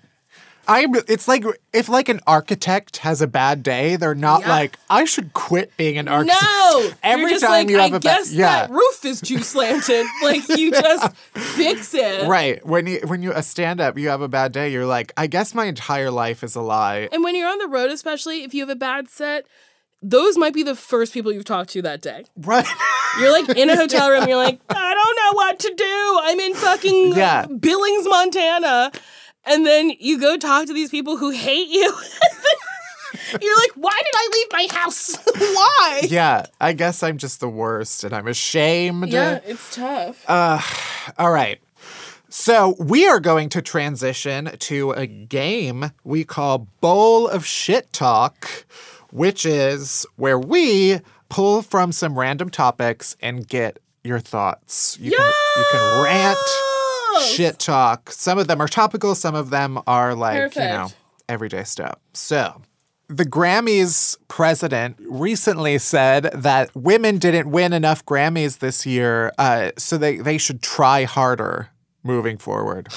It's if an architect has a bad day, they're not I should quit being an architect. No! Every time you have a bad day. I guess that roof is too slanted. You just fix it. Right. When you a stand-up, you have a bad day, you're like, I guess my entire life is a lie. And when you're on the road, especially, if you have a bad set, those might be the first people you've talked to that day. Right. You're in a hotel room, you're like, I don't know what to do. I'm in fucking Billings, Montana. And then you go talk to these people who hate you. You're like, why did I leave my house? Why? Yeah, I guess I'm just the worst and I'm ashamed. Yeah, it's tough. All right. So we are going to transition to a game we call Bowl of Shit Talk, which is where we pull from some random topics and get your thoughts. You can rant, shit talk. Some of them are topical. Some of them are everyday stuff. So The Grammys president recently said that women didn't win enough Grammys this year, so they should try harder moving forward.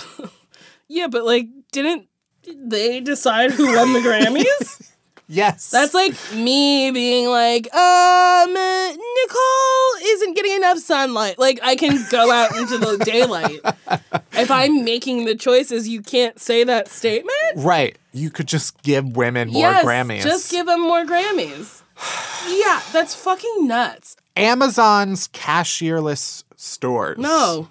Yeah, but, like, didn't they decide who won the Grammys? Yes. That's like me being like, Nicole isn't getting enough sunlight. Like, I can go out into the daylight. If I'm making the choices, you can't say that statement? Right. You could just give women more Grammys. Just give them more Grammys. Yeah, that's fucking nuts. Amazon's cashierless stores. No.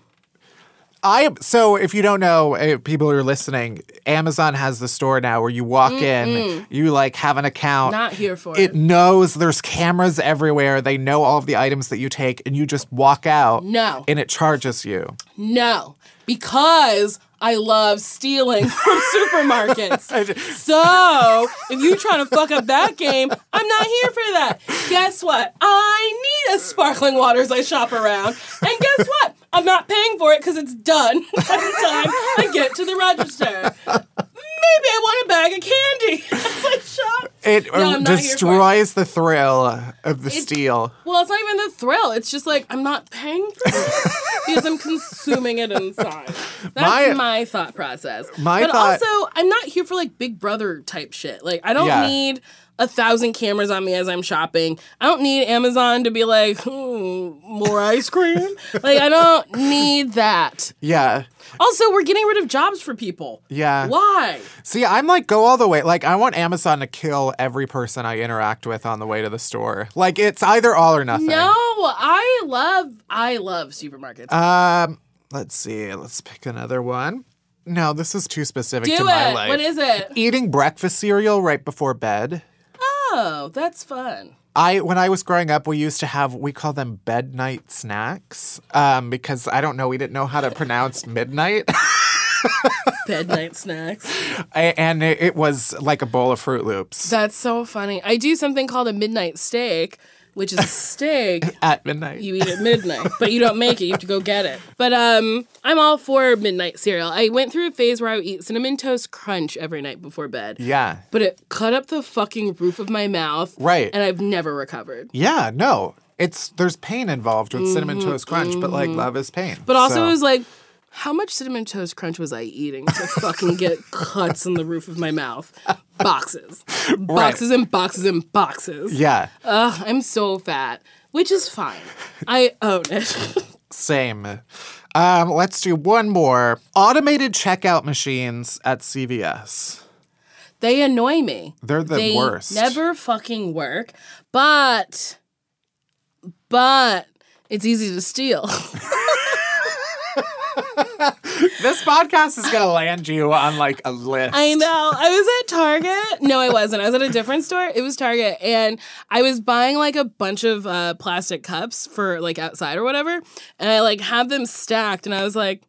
So if you don't know, people who are listening, Amazon has the store now where you walk in, you like have an account. Not here for it. It knows there's cameras everywhere. They know all of the items that you take and you just walk out. No. And it charges you. No. Because I love stealing from supermarkets. So if you're trying to fuck up that game, I'm not here for that. Guess what? I need a sparkling water as I shop around. And guess what? I'm not paying for it because it's done by the time I get to the register. Maybe I want a bag of candy as I shop. It destroys the thrill of the steal. Well, it's not even the thrill. It's just like, I'm not paying for it because I'm consuming it inside. That's my thought process. Also, I'm not here for, like, Big Brother type shit. Like, I don't need 1,000 cameras on me as I'm shopping. I don't need Amazon to be like, more ice cream. Like, I don't need that. Yeah. Also, we're getting rid of jobs for people. Yeah. Why? See, I'm like, go all the way. Like, I want Amazon to kill every person I interact with on the way to the store. Like, it's either all or nothing. No, I love supermarkets. Let's see. Let's pick another one. No, this is too specific to my life. What is it? Eating breakfast cereal right before bed. Oh, that's fun. When I was growing up, we used to have, we call them bed night snacks, because we didn't know how to pronounce midnight. Bed night snacks. And it was like a bowl of Fruit Loops. That's so funny. I do something called a midnight steak, which is a steak. At midnight. You eat at midnight, but you don't make it. You have to go get it. But I'm all for midnight cereal. I went through a phase where I would eat Cinnamon Toast Crunch every night before bed. Yeah. But it cut up the fucking roof of my mouth. Right. And I've never recovered. Yeah, no. There's pain involved with Cinnamon Toast Crunch, but, like, love is pain. But also it was like, how much Cinnamon Toast Crunch was I eating to fucking get cuts in the roof of my mouth? Boxes. Boxes and boxes and boxes. Yeah. Ugh, I'm so fat, which is fine. I own it. Same. Let's do one more. Automated checkout machines at CVS. They annoy me. They're the worst. They never fucking work, but it's easy to steal. This podcast is going to land you on, like, a list. I know. I was at Target. No, I wasn't. I was at a different store. It was Target. And I was buying, like, a bunch of plastic cups for, like, outside or whatever. And I, like, had them stacked. And I was like,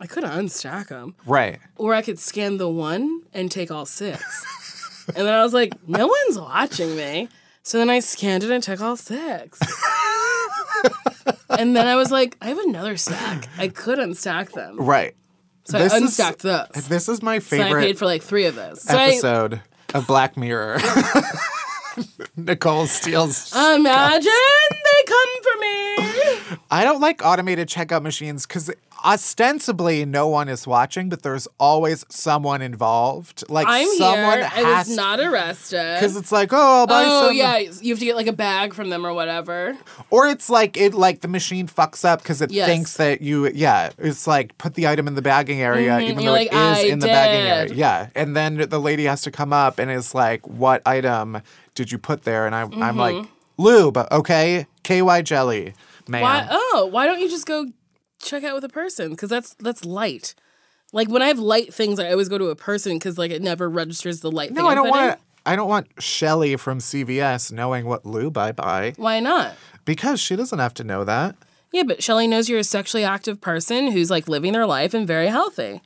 I could unstack them. Right. Or I could scan the one and take all six. And then I was like, no one's watching me. So then I scanned it and took all six. And then I was like, I have another stack. I could unstack them. Right. So I unstacked those. This is my favorite. So I paid for like three of those. Episode of Black Mirror. Nicole steals. Imagine they come for me. I don't like automated checkout machines because ostensibly no one is watching, but there's always someone involved. Like, I'm someone here. I was not arrested. Because it's like, I'll buy some. Oh, yeah. You have to get like a bag from them or whatever. Or it's like, the machine fucks up because it thinks that it's like, put the item in the bagging area, even though it is in the bagging area. Yeah. And then the lady has to come up and is like, what item did you put there? And I'm like, lube, okay? KY jelly, man. Why don't you just go check out with a person? Because that's light. Like, when I have light things, I always go to a person because, like, it never registers the light thing. No, I don't want Shelly from CVS knowing what lube I buy. Why not? Because she doesn't have to know that. Yeah, but Shelly knows you're a sexually active person who's, like, living their life and very healthy.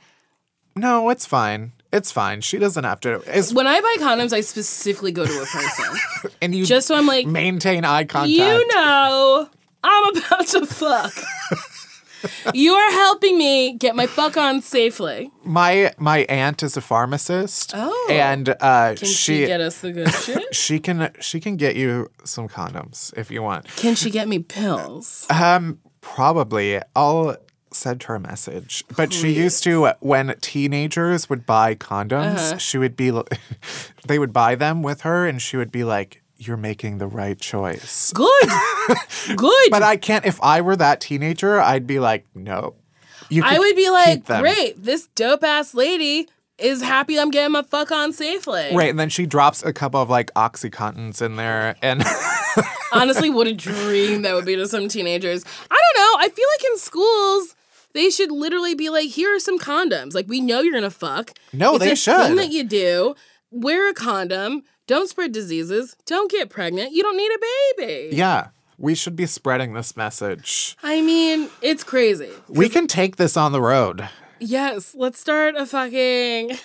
No, it's fine. It's fine. She doesn't have to. When I buy condoms, I specifically go to a person. And you just so I'm like, maintain eye contact. You know, I'm about to fuck. You are helping me get my fuck on safely. My aunt is a pharmacist. Oh. And can she get us the good shit? She can get you some condoms if you want. Can she get me pills? Probably. I'll send her a message. But please. She used to, when teenagers would buy condoms, she would be they would buy them with her and she would be like, "You're making the right choice." Good. Good. But I can't. If I were that teenager, I'd be like, no. I would be like, great, this dope-ass lady is happy I'm getting my fuck on safely. Right, and then she drops a couple of, like, Oxycontins in there. And honestly, what a dream that would be to some teenagers. I don't know. I feel like in schools, they should literally be like, here are some condoms. Like, we know you're gonna fuck. No, they should. It's a thing that you do. Wear a condom. Don't spread diseases. Don't get pregnant. You don't need a baby. Yeah. We should be spreading this message. I mean, it's crazy. We can take this on the road. Yes. Let's start a fucking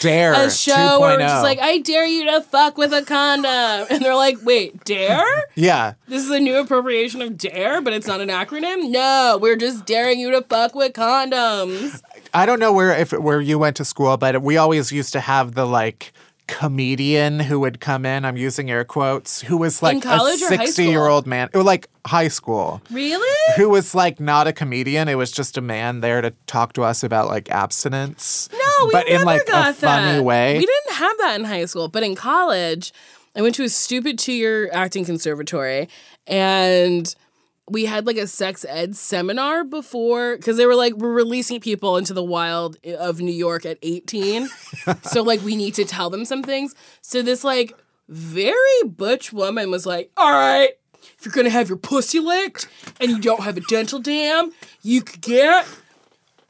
dare. A show 2.0. Where we're just like, I dare you to fuck with a condom. And they're like, wait, dare? Yeah. This is a new appropriation of dare, but it's not an acronym? No, we're just daring you to fuck with condoms. I don't know where you went to school, but we always used to have the, like, comedian who would come in, I'm using air quotes, who was like a 60-year-old man, or like high school. Really? Who was like not a comedian. It was just a man there to talk to us about like abstinence. No, we but never in like got a funny way. We didn't have that in high school, but in college, I went to a stupid 2-year acting conservatory, and we had like a sex ed seminar before, because they were like, we're releasing people into the wild of New York at 18. So like, we need to tell them some things. So this like very butch woman was like, all right, if you're going to have your pussy licked and you don't have a dental dam, you could get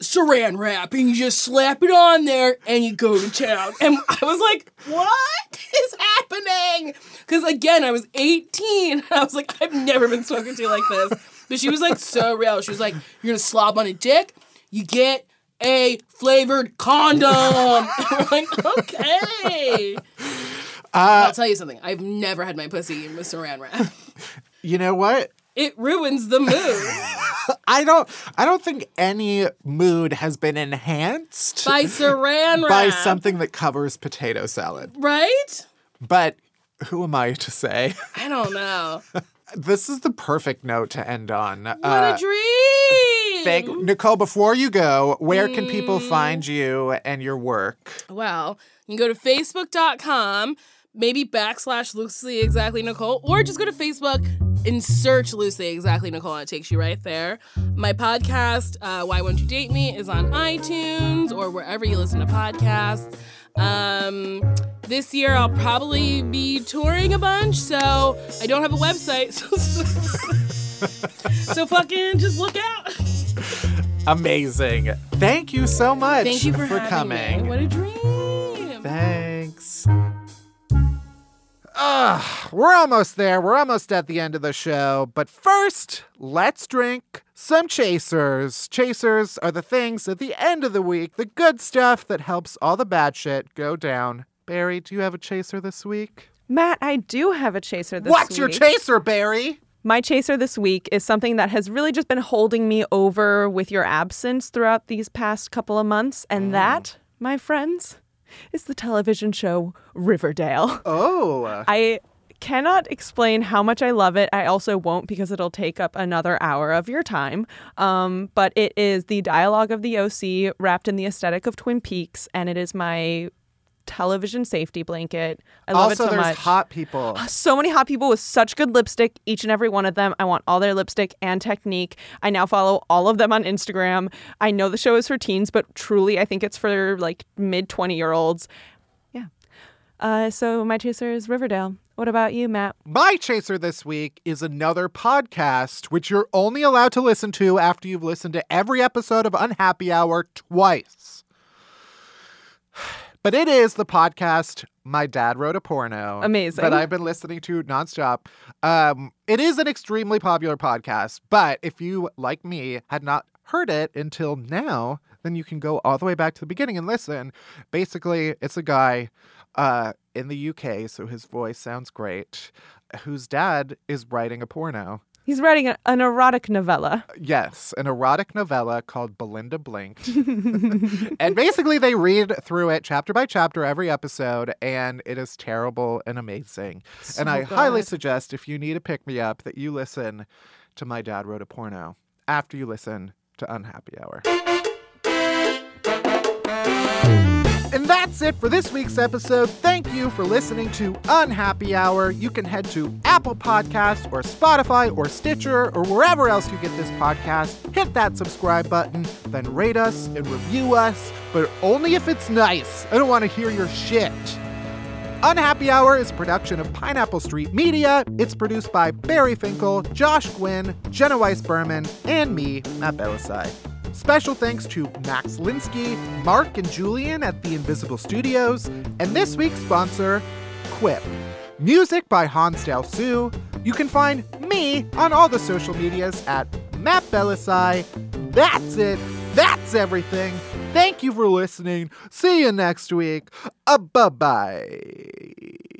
saran wrap and you just slap it on there and you go to town. And I was like, what is happening? Because again, I was 18 and I was like, I've never been spoken to like this. But she was like so real. She was like, you're gonna slob on a dick, you get a flavored condom. And we're like, okay. I'll tell you something, I've never had my pussy eaten with saran wrap. You know what? It ruins the mood. I don't think any mood has been enhanced by saran wrap, by something that covers potato salad. Right? But who am I to say? I don't know. This is the perfect note to end on. What a dream! Nicole, before you go, where can people find you and your work? Well, you can go to facebook.com, maybe / loosely exactly Nicole, or just go to Facebook and search Loosely Exactly Nicole, and it takes you right there. My podcast, Why Won't You Date Me, is on iTunes or wherever you listen to podcasts. This year I'll probably be touring a bunch, so I don't have a website. So fucking just look out. Amazing. Thank you so much. Thank you for coming. Me. What a dream. Thanks. We're almost there. We're almost at the end of the show. But first, let's drink some chasers. Chasers are the things at the end of the week, the good stuff that helps all the bad shit go down. Barry, do you have a chaser this week? Matt, I do have a chaser this week. What's your chaser, Barry? My chaser this week is something that has really just been holding me over with your absence throughout these past couple of months. And that, my friends, is the television show Riverdale. Oh. I cannot explain how much I love it. I also won't, because it'll take up another hour of your time. But it is the dialogue of the OC wrapped in the aesthetic of Twin Peaks, and it is my television safety blanket. I love it so much. Also, there's hot people. So many hot people with such good lipstick, each and every one of them. I want all their lipstick and technique. I now follow all of them on Instagram. I know the show is for teens, but truly I think it's for like mid-20-year-olds. Yeah. So my chaser is Riverdale. What about you, Matt? My chaser this week is another podcast, which you're only allowed to listen to after you've listened to every episode of Unhappy Hour twice. But it is the podcast My Dad Wrote a Porno. Amazing. That I've been listening to nonstop. It is an extremely popular podcast, but if you, like me, had not heard it until now, then you can go all the way back to the beginning and listen. Basically, it's a guy in the UK, so his voice sounds great, whose dad is writing a porno. He's writing an erotic novella. Yes, an erotic novella called Belinda Blinked. And basically they read through it chapter by chapter every episode, and it is terrible and amazing. So and I highly suggest, if you need a pick-me-up, that you listen to My Dad Wrote a Porno after you listen to Unhappy Hour. And that's it for this week's episode. Thank you for listening to Unhappy Hour. You can head to Apple Podcasts or Spotify or Stitcher or wherever else you get this podcast. Hit that subscribe button, then rate us and review us, but only if it's nice. I don't want to hear your shit. Unhappy Hour is a production of Pineapple Street Media. It's produced by Barry Finkel, Josh Gwynn, Jenna Weiss-Berman, and me, Matt Belisai. Special thanks to Max Linsky, Mark and Julian at The Invisible Studios, and this week's sponsor, Quip. Music by Hans Del Sue. You can find me on all the social medias at Matt Belisai. That's it. That's everything. Thank you for listening. See you next week. Bye-bye.